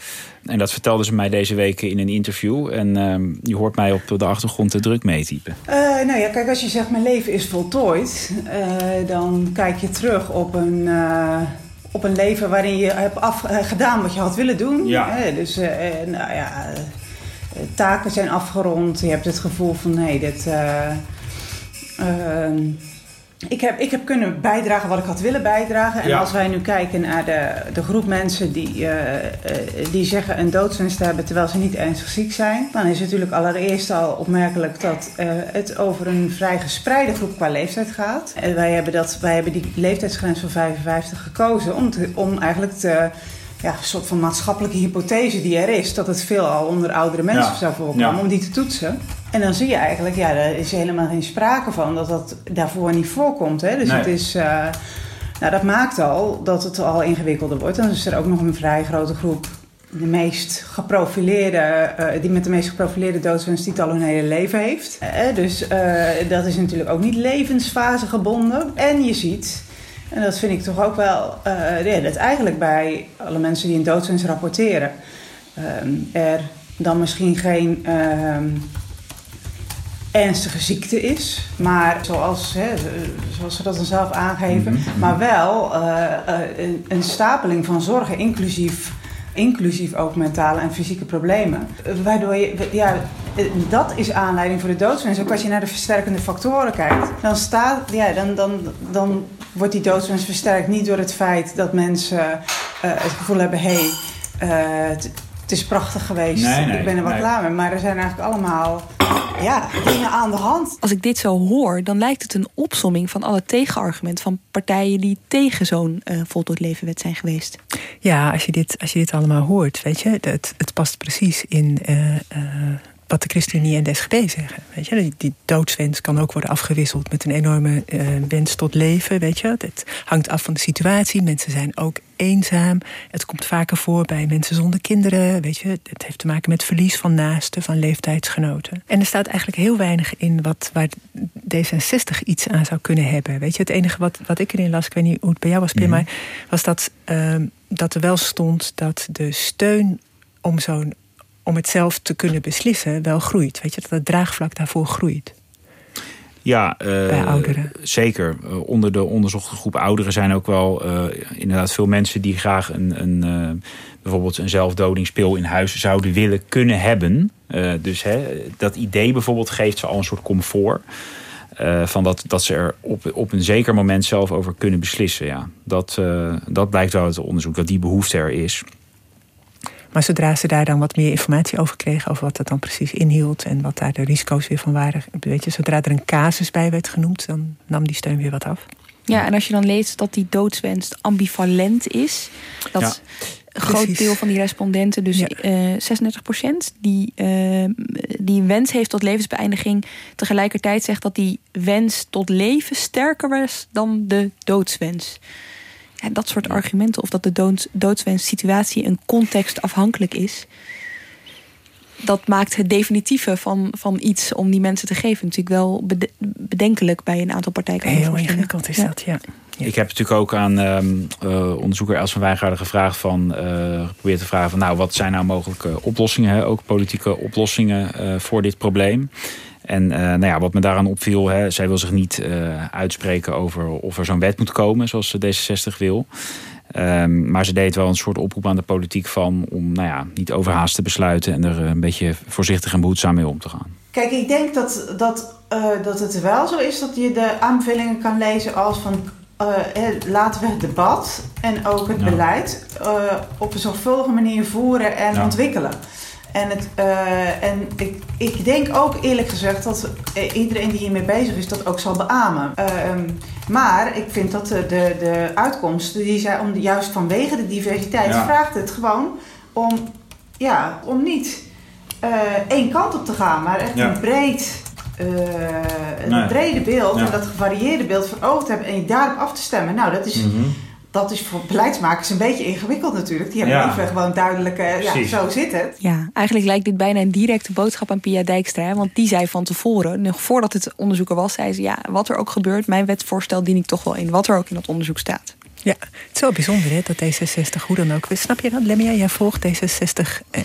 En dat vertelde ze mij deze week in een interview. En uh, je hoort mij op de achtergrond te druk meetypen. Uh, nou ja, kijk, als je zegt mijn leven is voltooid, Uh, dan kijk je terug op een, uh, op een leven waarin je hebt af, uh, gedaan wat je had willen doen. Ja. Uh, dus uh, nou ja, uh, taken zijn afgerond. Je hebt het gevoel van, nee, hey, dit... Uh, uh, Ik heb, ik heb kunnen bijdragen wat ik had willen bijdragen. En ja. als wij nu kijken naar de, de groep mensen die, uh, die zeggen een doodswens te hebben terwijl ze niet ernstig ziek zijn, dan is het natuurlijk allereerst al opmerkelijk dat uh, het over een vrij gespreide groep qua leeftijd gaat. En wij hebben, dat, wij hebben die leeftijdsgrens van vijfenvijftig gekozen om, te, om eigenlijk te... Ja, een soort van maatschappelijke hypothese die er is, dat het veelal onder oudere mensen ja. zou voorkomen, ja. om die te toetsen. En dan zie je eigenlijk, ja, er is helemaal geen sprake van dat dat daarvoor niet voorkomt. Hè? Dus nee. het is, uh, nou, dat maakt al dat het al ingewikkelder wordt. En dan is er ook nog een vrij grote groep, de meest geprofileerde, uh, die met de meest geprofileerde doodswens die het al hun hele leven heeft. Uh, dus uh, dat is natuurlijk ook niet levensfase gebonden. En je ziet. En dat vind ik toch ook wel, uh, ja, dat eigenlijk bij alle mensen die een doodswens rapporteren, uh, er dan misschien geen uh, ernstige ziekte is. Maar zoals, hè, zoals ze dat dan zelf aangeven, mm-hmm. maar wel uh, uh, een, een stapeling van zorgen, inclusief, inclusief ook mentale en fysieke problemen. Waardoor je, ja, dat is aanleiding voor de doodswens. Ook als je naar de versterkende factoren kijkt, dan staat, ja, dan... dan, dan wordt die doodswens versterkt niet door het feit dat mensen uh, het gevoel hebben, hé, hey, het uh, is prachtig geweest, nee, nee, ik ben er wat nee. klaar mee. Maar er zijn eigenlijk allemaal ja, dingen aan de hand. Als ik dit zo hoor, dan lijkt het een opsomming van alle tegenargumenten van partijen die tegen zo'n uh, voltooid levenwet zijn geweest. Ja, als je dit, als je dit allemaal hoort, weet je, het, het past precies in Uh, uh, wat de ChristenUnie en de S G P zeggen. Weet je? Die, die doodswens kan ook worden afgewisseld met een enorme uh, wens tot leven. Weet je? Het hangt af van de situatie. Mensen zijn ook eenzaam. Het komt vaker voor bij mensen zonder kinderen. Weet je? Het heeft te maken met verlies van naasten, van leeftijdsgenoten. En er staat eigenlijk heel weinig in wat, waar D zesenzestig iets aan zou kunnen hebben. Weet je? Het enige wat, wat ik erin las, ik weet niet hoe het bij jou was, Pim, mm-hmm. was dat, uh, dat er wel stond dat de steun om zo'n om het zelf te kunnen beslissen, wel groeit. Weet je, dat het draagvlak daarvoor groeit. Ja, uh, bij ouderen. Zeker. Uh, onder de onderzochte groep ouderen zijn ook wel uh, inderdaad veel mensen die graag een, een, uh, bijvoorbeeld een zelfdodingspil in huis zouden willen kunnen hebben. Uh, dus hè, dat idee bijvoorbeeld geeft ze al een soort comfort. Uh, van dat, dat ze er op, op een zeker moment zelf over kunnen beslissen. Ja. Dat, uh, dat blijkt wel uit het onderzoek, dat die behoefte er is. Maar zodra ze daar dan wat meer informatie over kregen, over wat dat dan precies inhield en wat daar de risico's weer van waren, weet je, zodra er een casus bij werd genoemd, dan nam die steun weer wat af. Ja, en als je dan leest dat die doodswens ambivalent is, dat ja, een groot precies. deel van die respondenten, dus ja. uh, zesendertig procent, die, uh, die een wens heeft tot levensbeëindiging, tegelijkertijd zegt dat die wens tot leven sterker was dan de doodswens. Ja, dat soort argumenten, of dat de doods, doodswenssituatie een contextafhankelijk is, dat maakt het definitieve van, van iets om die mensen te geven natuurlijk wel bede- bedenkelijk bij een aantal partijen. Heel ingewikkeld is ja. dat, ja. ja. Ik heb natuurlijk ook aan um, uh, onderzoeker Els van Wijngaarden gevraagd van, uh, geprobeerd te vragen van, nou, wat zijn nou mogelijke oplossingen, hè? Ook politieke oplossingen uh, voor dit probleem. En uh, nou ja, wat me daaraan opviel, hè, zij wil zich niet uh, uitspreken over of er zo'n wet moet komen, zoals D zesenzestig wil. Um, maar ze deed wel een soort oproep aan de politiek van om nou ja, niet overhaast te besluiten en er een beetje voorzichtig en behoedzaam mee om te gaan. Kijk, ik denk dat, dat, uh, dat het wel zo is dat je de aanbevelingen kan lezen als van uh, laten we het debat en ook het ja. beleid uh, op een zorgvuldige manier voeren en ja. ontwikkelen. En, het, uh, en ik, ik denk ook eerlijk gezegd dat iedereen die hiermee bezig is dat ook zal beamen. Uh, um, maar ik vind dat de, de, de uitkomsten die zij om juist vanwege de diversiteit ja. vraagt het gewoon om, ja, om niet uh, één kant op te gaan, maar echt ja. een breed, uh, een nee. brede beeld ja. en dat gevarieerde beeld voor oog te hebben en je daarop af te stemmen. Nou, dat is. Mm-hmm. Dat is voor beleidsmakers een beetje ingewikkeld natuurlijk. Die hebben ja. liever gewoon duidelijk, ja, zo zit het. Ja, eigenlijk lijkt dit bijna een directe boodschap aan Pia Dijkstra. Hè? Want die zei van tevoren, nog voordat het onderzoeker was, zei ze, ja, wat er ook gebeurt, mijn wetsvoorstel dien ik toch wel in. Wat er ook in dat onderzoek staat. Ja, het is wel bijzonder hè, dat D zesenzestig, hoe dan ook. Snap je dat, Lamyae? Jij volgt D zesenzestig uh,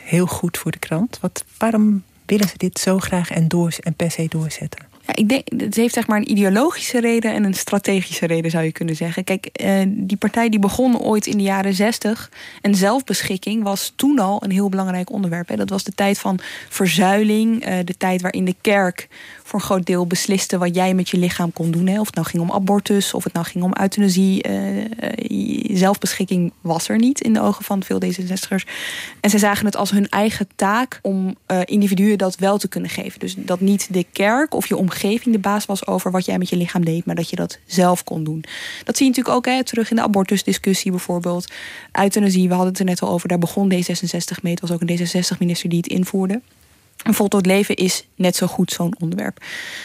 heel goed voor de krant. Wat, waarom willen ze dit zo graag en, door, en per se doorzetten? Ja, ik denk, het heeft zeg maar een ideologische reden en een strategische reden, zou je kunnen zeggen. Kijk, eh, die partij die begon ooit in de jaren zestig. En zelfbeschikking was toen al een heel belangrijk onderwerp. Hè. Dat was de tijd van verzuiling. Eh, de tijd waarin de kerk voor een groot deel besliste wat jij met je lichaam kon doen. Hè. Of het nou ging om abortus, of het nou ging om euthanasie. Eh, eh, zelfbeschikking was er niet in de ogen van veel D zesenzestigers. En zij zagen het als hun eigen taak om eh, individuen dat wel te kunnen geven. Dus dat niet de kerk of je omgeving de baas was over wat jij met je lichaam deed, maar dat je dat zelf kon doen. Dat zie je natuurlijk ook hè, terug in de abortusdiscussie bijvoorbeeld. Euthanasie, we hadden het er net al over, daar begon D zesenzestig mee. Het was ook een D zesenzestig-minister die het invoerde. Een voltooid leven is net zo goed zo'n onderwerp.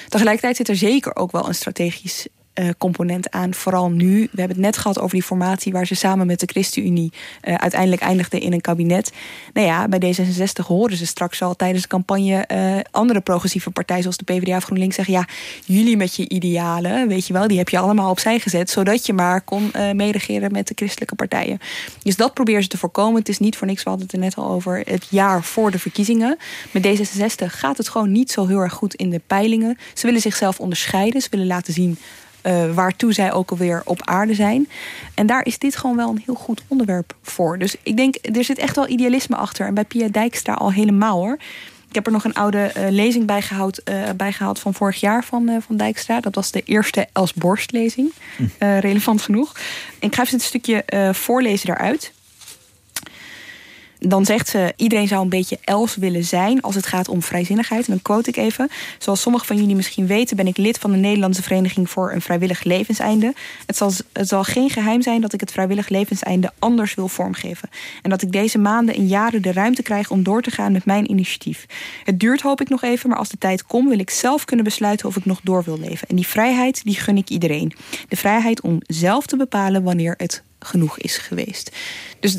Tegelijkertijd zit er zeker ook wel een strategisch Uh, component aan, vooral nu. We hebben het net gehad over die formatie waar ze samen met de ChristenUnie uh, uiteindelijk eindigden in een kabinet. Nou ja, bij D zesenzestig horen ze straks al tijdens de campagne uh, andere progressieve partijen zoals de PvdA of GroenLinks zeggen, ja, jullie met je idealen, weet je wel, die heb je allemaal opzij gezet, zodat je maar kon uh, meeregeren met de christelijke partijen. Dus dat proberen ze te voorkomen. Het is niet voor niks, we hadden het er net al over, het jaar voor de verkiezingen. Met D zesenzestig gaat het gewoon niet zo heel erg goed in de peilingen. Ze willen zichzelf onderscheiden, ze willen laten zien Uh, waartoe zij ook alweer op aarde zijn. En daar is dit gewoon wel een heel goed onderwerp voor. Dus ik denk, er zit echt wel idealisme achter. En bij Pia Dijkstra al helemaal hoor. Ik heb er nog een oude uh, lezing bij gehaald, uh, bijgehaald van vorig jaar van, uh, van Dijkstra. Dat was de eerste Els Borst lezing. Uh, relevant genoeg. En ik ga even een stukje uh, voorlezen daaruit. Dan zegt ze, iedereen zou een beetje Els willen zijn als het gaat om vrijzinnigheid. En dan quote ik even. Zoals sommigen van jullie misschien weten, ben ik lid van de Nederlandse Vereniging voor een Vrijwillig Levenseinde. Het zal, het zal geen geheim zijn dat ik het vrijwillig levenseinde anders wil vormgeven. En dat ik deze maanden en jaren de ruimte krijg om door te gaan met mijn initiatief. Het duurt hoop ik nog even, maar als de tijd komt wil ik zelf kunnen besluiten of ik nog door wil leven. En die vrijheid, die gun ik iedereen. De vrijheid om zelf te bepalen wanneer het genoeg is geweest. Dus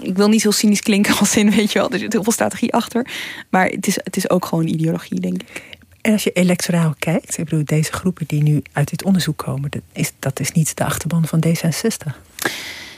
ik wil niet heel cynisch klinken als in, weet je wel, er zit heel veel strategie achter. Maar het is, het is ook gewoon ideologie, denk ik. En als je electoraal kijkt, ik bedoel, deze groepen die nu uit dit onderzoek komen, dat is, dat is niet de achterban van D zesenzestig.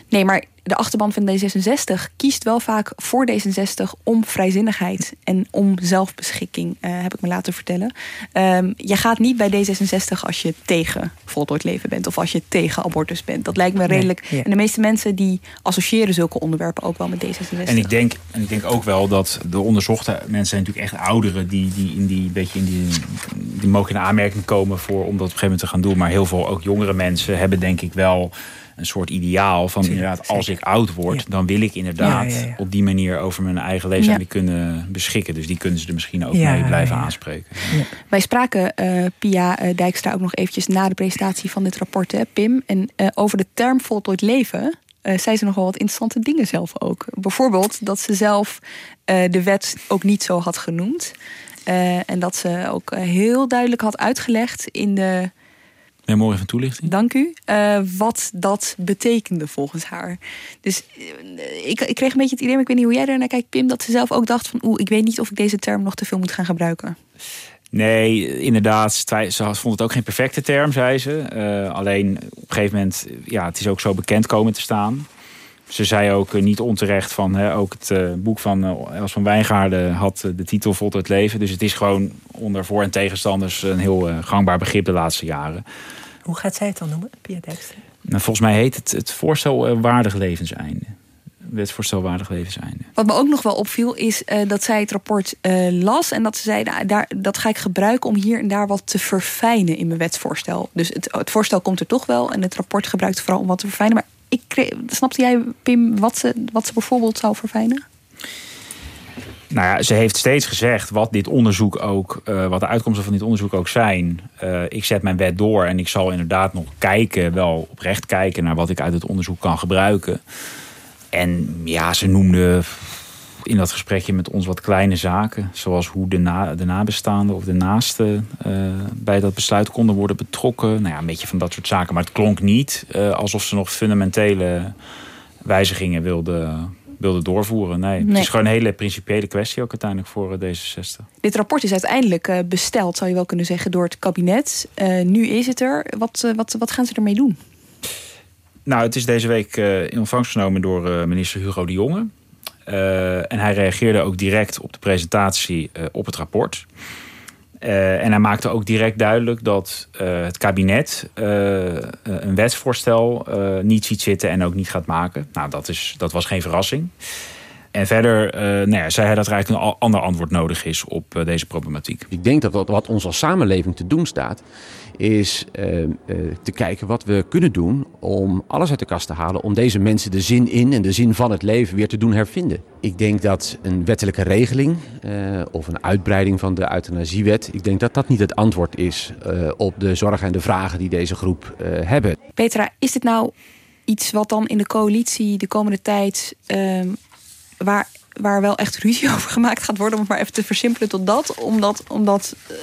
Nee, maar de achterban van D zesenzestig kiest wel vaak voor D zesenzestig om vrijzinnigheid en om zelfbeschikking, uh, heb ik me laten vertellen. Um, je gaat niet bij D zesenzestig als je tegen voltooid leven bent of als je tegen abortus bent. Dat lijkt me redelijk. Nee, ja. En de meeste mensen die associëren zulke onderwerpen ook wel met D zesenzestig. En ik denk, en ik denk ook wel dat de onderzochte mensen zijn natuurlijk echt ouderen die, die in die beetje in die, die mogen in aanmerking komen voor om dat op een gegeven moment te gaan doen. Maar heel veel ook jongere mensen hebben denk ik wel een soort ideaal van inderdaad, als ik oud word, ja, dan wil ik inderdaad ja, ja, ja. op die manier over mijn eigen leeftijd ja. kunnen beschikken. Dus die kunnen ze er misschien ook ja, mee blijven ja. aanspreken. Ja. Wij spraken uh, Pia Dijkstra ook nog eventjes na de presentatie van dit rapport, hè, Pim. En uh, over de term voltooid leven uh, zei ze nogal wat interessante dingen zelf ook. Bijvoorbeeld dat ze zelf uh, de wet ook niet zo had genoemd. Uh, en dat ze ook uh, heel duidelijk had uitgelegd in de memorie van toelichting. Dank u. Uh, wat dat betekende volgens haar. Dus uh, ik, ik kreeg een beetje het idee, maar ik weet niet hoe jij daarnaar kijkt, Pim, dat ze zelf ook dacht van, oeh, ik weet niet of ik deze term nog te veel moet gaan gebruiken. Nee, inderdaad. Ze vond het ook geen perfecte term, zei ze. Uh, alleen op een gegeven moment, ja, het is ook zo bekend komen te staan. Ze zei ook niet onterecht van, hè, ook het uh, boek van uh, Els van Wijngaarden had uh, de titel Voltooid Leven. Dus het is gewoon onder voor- en tegenstanders een heel uh, gangbaar begrip de laatste jaren. Hoe gaat zij het dan noemen, Pia Dijkstra? Nou, volgens mij heet het het voorstel uh, waardig levenseinde. Wetsvoorstel waardig levenseinde. Wat me ook nog wel opviel is uh, dat zij het rapport uh, las en dat ze zei, nou, daar, dat ga ik gebruiken om hier en daar wat te verfijnen in mijn wetsvoorstel. Dus het, het voorstel komt er toch wel en het rapport gebruikt vooral om wat te verfijnen, maar Ik kreeg, snapte jij, Pim, wat ze, wat ze bijvoorbeeld zou verfijnen? Nou ja, ze heeft steeds gezegd wat dit onderzoek ook, uh, wat de uitkomsten van dit onderzoek ook zijn. Uh, ik zet mijn wet door en ik zal inderdaad nog kijken, wel oprecht kijken naar wat ik uit het onderzoek kan gebruiken. En ja, ze noemde in dat gesprekje met ons wat kleine zaken, zoals hoe de, na, de nabestaanden of de naasten uh, bij dat besluit konden worden betrokken. Nou ja, een beetje van dat soort zaken. Maar het klonk niet uh, alsof ze nog fundamentele wijzigingen wilde, wilde doorvoeren. Nee, nee, het is gewoon een hele principiële kwestie ook uiteindelijk voor uh, D zesenzestig. Dit rapport is uiteindelijk uh, besteld, zou je wel kunnen zeggen, door het kabinet. Uh, nu is het er. Wat, uh, wat, wat gaan ze ermee doen? Nou, het is deze week uh, in ontvangst genomen door uh, minister Hugo de Jonge. Uh, en hij reageerde ook direct op de presentatie uh, op het rapport. Uh, en hij maakte ook direct duidelijk dat uh, het kabinet uh, een wetsvoorstel uh, niet ziet zitten en ook niet gaat maken. Nou, dat, is, dat was geen verrassing. En verder uh, nou ja, zei hij dat er eigenlijk een ander antwoord nodig is op uh, deze problematiek. Ik denk dat wat, wat ons als samenleving te doen staat, is uh, uh, te kijken wat we kunnen doen om alles uit de kast te halen, om deze mensen de zin in en de zin van het leven weer te doen hervinden. Ik denk dat een wettelijke regeling uh, of een uitbreiding van de euthanasiewet, ik denk dat dat niet het antwoord is uh, op de zorgen en de vragen die deze groep uh, hebben. Petra, is dit nou iets wat dan in de coalitie de komende tijd Uh, Waar, waar wel echt ruzie over gemaakt gaat worden, om het maar even te versimpelen tot dat, omdat, omdat, uh,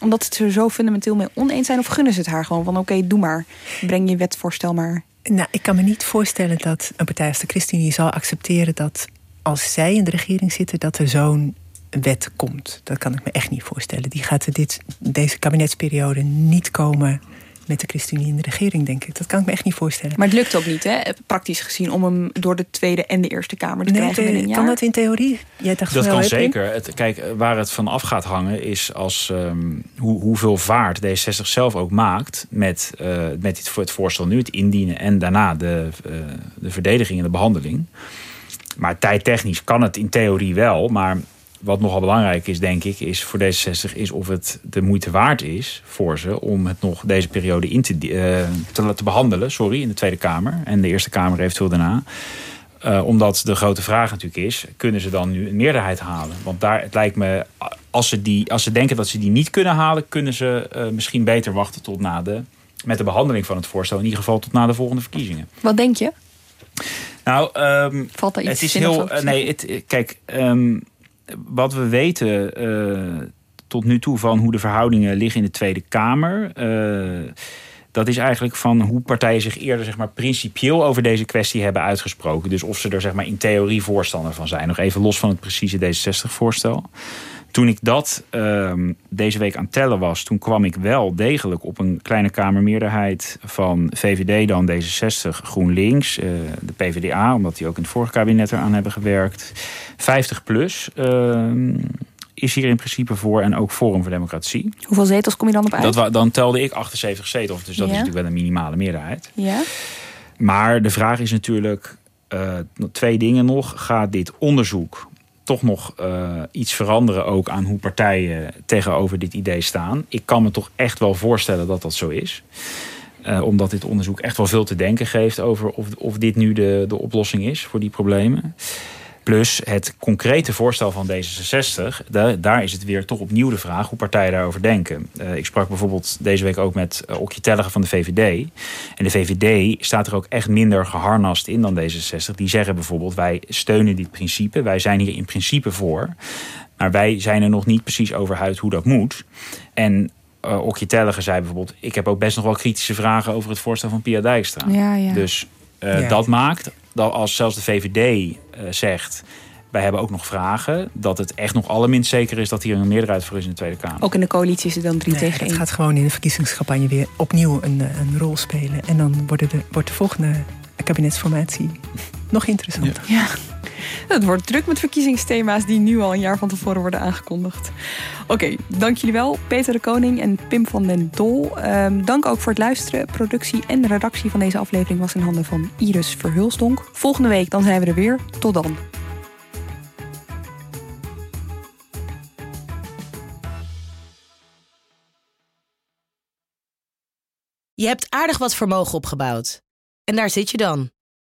omdat ze er zo fundamenteel mee oneens zijn? Of gunnen ze het haar gewoon van oké, okay, doe maar, breng je wetvoorstel maar? Nou, ik kan me niet voorstellen dat een partij als de ChristenUnie zal accepteren dat als zij in de regering zitten, dat er zo'n wet komt. Dat kan ik me echt niet voorstellen. Die gaat er dit, deze kabinetsperiode niet komen met de ChristenUnie in de regering, denk ik. Dat kan ik me echt niet voorstellen. Maar het lukt ook niet, hè? Praktisch gezien, om hem door de Tweede en de Eerste Kamer te nee, krijgen binnen een jaar. Kan dat in theorie? Jij dacht dat wel, kan zeker. Het, kijk, waar het van af gaat hangen is als um, hoe, hoeveel vaart D zesenzestig zelf ook maakt met, uh, met dit, het voorstel nu, het indienen en daarna de, uh, de verdediging en de behandeling. Maar tijdtechnisch kan het in theorie wel, maar wat nogal belangrijk is, denk ik, is voor D zesenzestig is of het de moeite waard is voor ze om het nog deze periode in te, uh, te, te behandelen, sorry, in de Tweede Kamer en de Eerste Kamer eventueel daarna. Uh, omdat de grote vraag natuurlijk is, kunnen ze dan nu een meerderheid halen? Want daar, het lijkt me, als ze, die, als ze denken dat ze die niet kunnen halen, kunnen ze uh, misschien beter wachten tot na de, met de behandeling van het voorstel, in ieder geval tot na de volgende verkiezingen. Wat denk je? Nou, um, valt daar iets het is heel. Uh, nee, het, kijk. Um, Wat we weten uh, tot nu toe van hoe de verhoudingen liggen in de Tweede Kamer, Uh, dat is eigenlijk van hoe partijen zich eerder, zeg maar, principieel over deze kwestie hebben uitgesproken. Dus of ze er, zeg maar, in theorie voorstander van zijn. Nog even los van het precieze D zesenzestig-voorstel. Toen ik dat uh, deze week aan het tellen was, toen kwam ik wel degelijk op een kleine kamermeerderheid van V V D, dan D zesenzestig, GroenLinks, uh, de PvdA, omdat die ook in het vorige kabinet eraan hebben gewerkt. vijftig plus uh, is hier in principe voor, en ook Forum voor Democratie. Hoeveel zetels kom je dan op uit? Dat, dan telde ik achtenzeventig zetels, dus dat ja. is natuurlijk wel een minimale meerderheid. Ja. Maar de vraag is natuurlijk, uh, twee dingen nog. Gaat dit onderzoek toch nog uh, iets veranderen ook aan hoe partijen tegenover dit idee staan? Ik kan me toch echt wel voorstellen dat dat zo is. Uh, omdat dit onderzoek echt wel veel te denken geeft over of, of dit nu de, de oplossing is voor die problemen. Plus het concrete voorstel van D zesenzestig, de, daar is het weer toch opnieuw de vraag hoe partijen daarover denken. Uh, ik sprak bijvoorbeeld deze week ook met uh, Okje Tellegen van de V V D. En de V V D staat er ook echt minder geharnast in dan D zesenzestig. Die zeggen bijvoorbeeld, wij steunen dit principe, wij zijn hier in principe voor, maar wij zijn er nog niet precies over uit hoe dat moet. En uh, Okje Tellegen zei bijvoorbeeld, ik heb ook best nog wel kritische vragen over het voorstel van Pia Dijkstra. Ja, ja. Dus uh, ja. dat maakt dat als zelfs de V V D uh, zegt, wij hebben ook nog vragen, dat het echt nog allerminst zeker is dat hier een meerderheid voor is in de Tweede Kamer. Ook in de coalitie is het dan drie nee, tegen één. Het gaat gewoon in de verkiezingscampagne weer opnieuw een, een rol spelen. En dan worden de, wordt de volgende kabinetsformatie nog interessanter. Ja. Ja, het wordt druk met verkiezingsthema's die nu al een jaar van tevoren worden aangekondigd. Oké, okay, dank jullie wel. Petra de Koning en Pim van den Dol. Um, dank ook voor het luisteren. Productie en redactie van deze aflevering was in handen van Iris Verhulsdonk. Volgende week dan zijn we er weer. Tot dan. Je hebt aardig wat vermogen opgebouwd. En daar zit je dan,